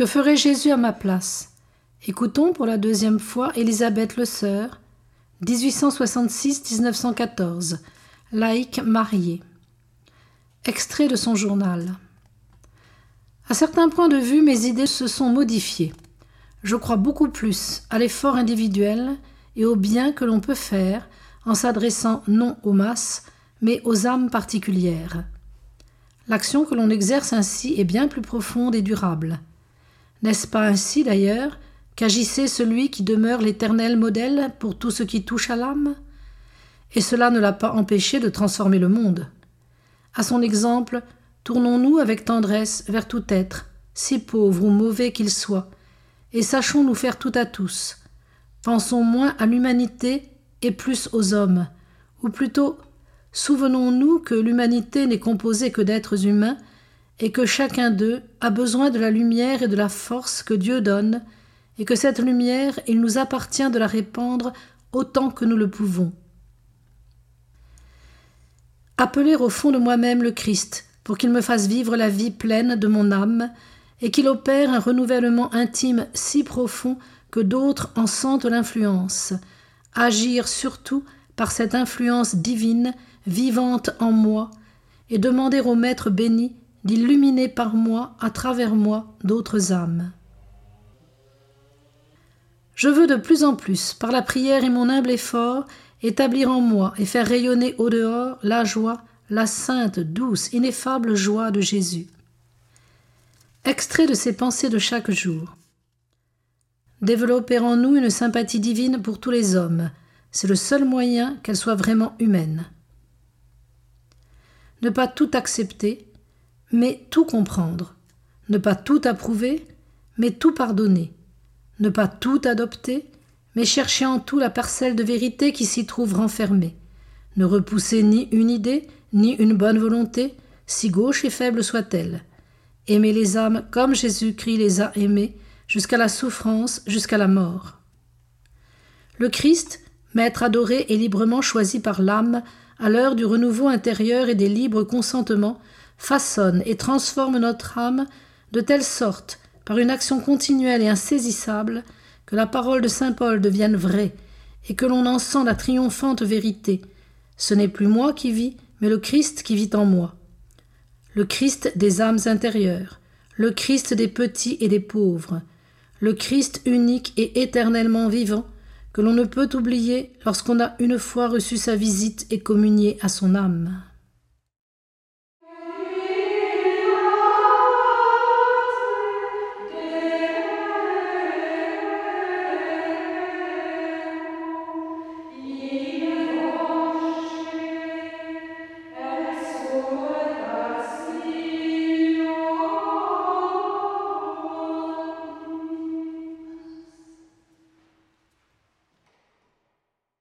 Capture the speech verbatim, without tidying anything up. Que ferait Jésus à ma place? Écoutons pour la deuxième fois Elisabeth Leseur, dix-huit cent soixante-six à dix-neuf cent quatorze, laïque mariée. Extrait de son journal. À certains points de vue, mes idées se sont modifiées. Je crois beaucoup plus à l'effort individuel et au bien que l'on peut faire en s'adressant non aux masses, mais aux âmes particulières. L'action que l'on exerce ainsi est bien plus profonde et durable. N'est-ce pas ainsi, d'ailleurs, qu'agissait celui qui demeure l'éternel modèle pour tout ce qui touche à l'âme? Et cela ne l'a pas empêché de transformer le monde. À son exemple, tournons-nous avec tendresse vers tout être, si pauvre ou mauvais qu'il soit, et sachons nous faire tout à tous. Pensons moins à l'humanité et plus aux hommes, ou plutôt souvenons-nous que l'humanité n'est composée que d'êtres humains et que chacun d'eux a besoin de la lumière et de la force que Dieu donne, et que cette lumière, il nous appartient de la répandre autant que nous le pouvons. Appeler au fond de moi-même le Christ, pour qu'il me fasse vivre la vie pleine de mon âme, et qu'il opère un renouvellement intime si profond que d'autres en sentent l'influence. Agir surtout par cette influence divine, vivante en moi, et demander au Maître béni d'illuminer par moi, à travers moi, d'autres âmes. Je veux de plus en plus, par la prière et mon humble effort, établir en moi et faire rayonner au dehors la joie, la sainte, douce, ineffable joie de Jésus. Extrait de ses pensées de chaque jour. Développer en nous une sympathie divine pour tous les hommes, c'est le seul moyen qu'elle soit vraiment humaine. Ne pas tout accepter, mais tout comprendre. Ne pas tout approuver, mais tout pardonner. Ne pas tout adopter, mais chercher en tout la parcelle de vérité qui s'y trouve renfermée. Ne repousser ni une idée, ni une bonne volonté, si gauche et faible soit-elle. Aimer les âmes comme Jésus-Christ les a aimées, jusqu'à la souffrance, jusqu'à la mort. Le Christ, Maître adoré et librement choisi par l'âme, à l'heure du renouveau intérieur et des libres consentements, façonne et transforme notre âme de telle sorte, par une action continuelle et insaisissable, que la parole de saint Paul devienne vraie et que l'on en sent la triomphante vérité. Ce n'est plus moi qui vis, mais le Christ qui vit en moi. Le Christ des âmes intérieures, le Christ des petits et des pauvres, le Christ unique et éternellement vivant, que l'on ne peut oublier lorsqu'on a une fois reçu sa visite et communié à son âme.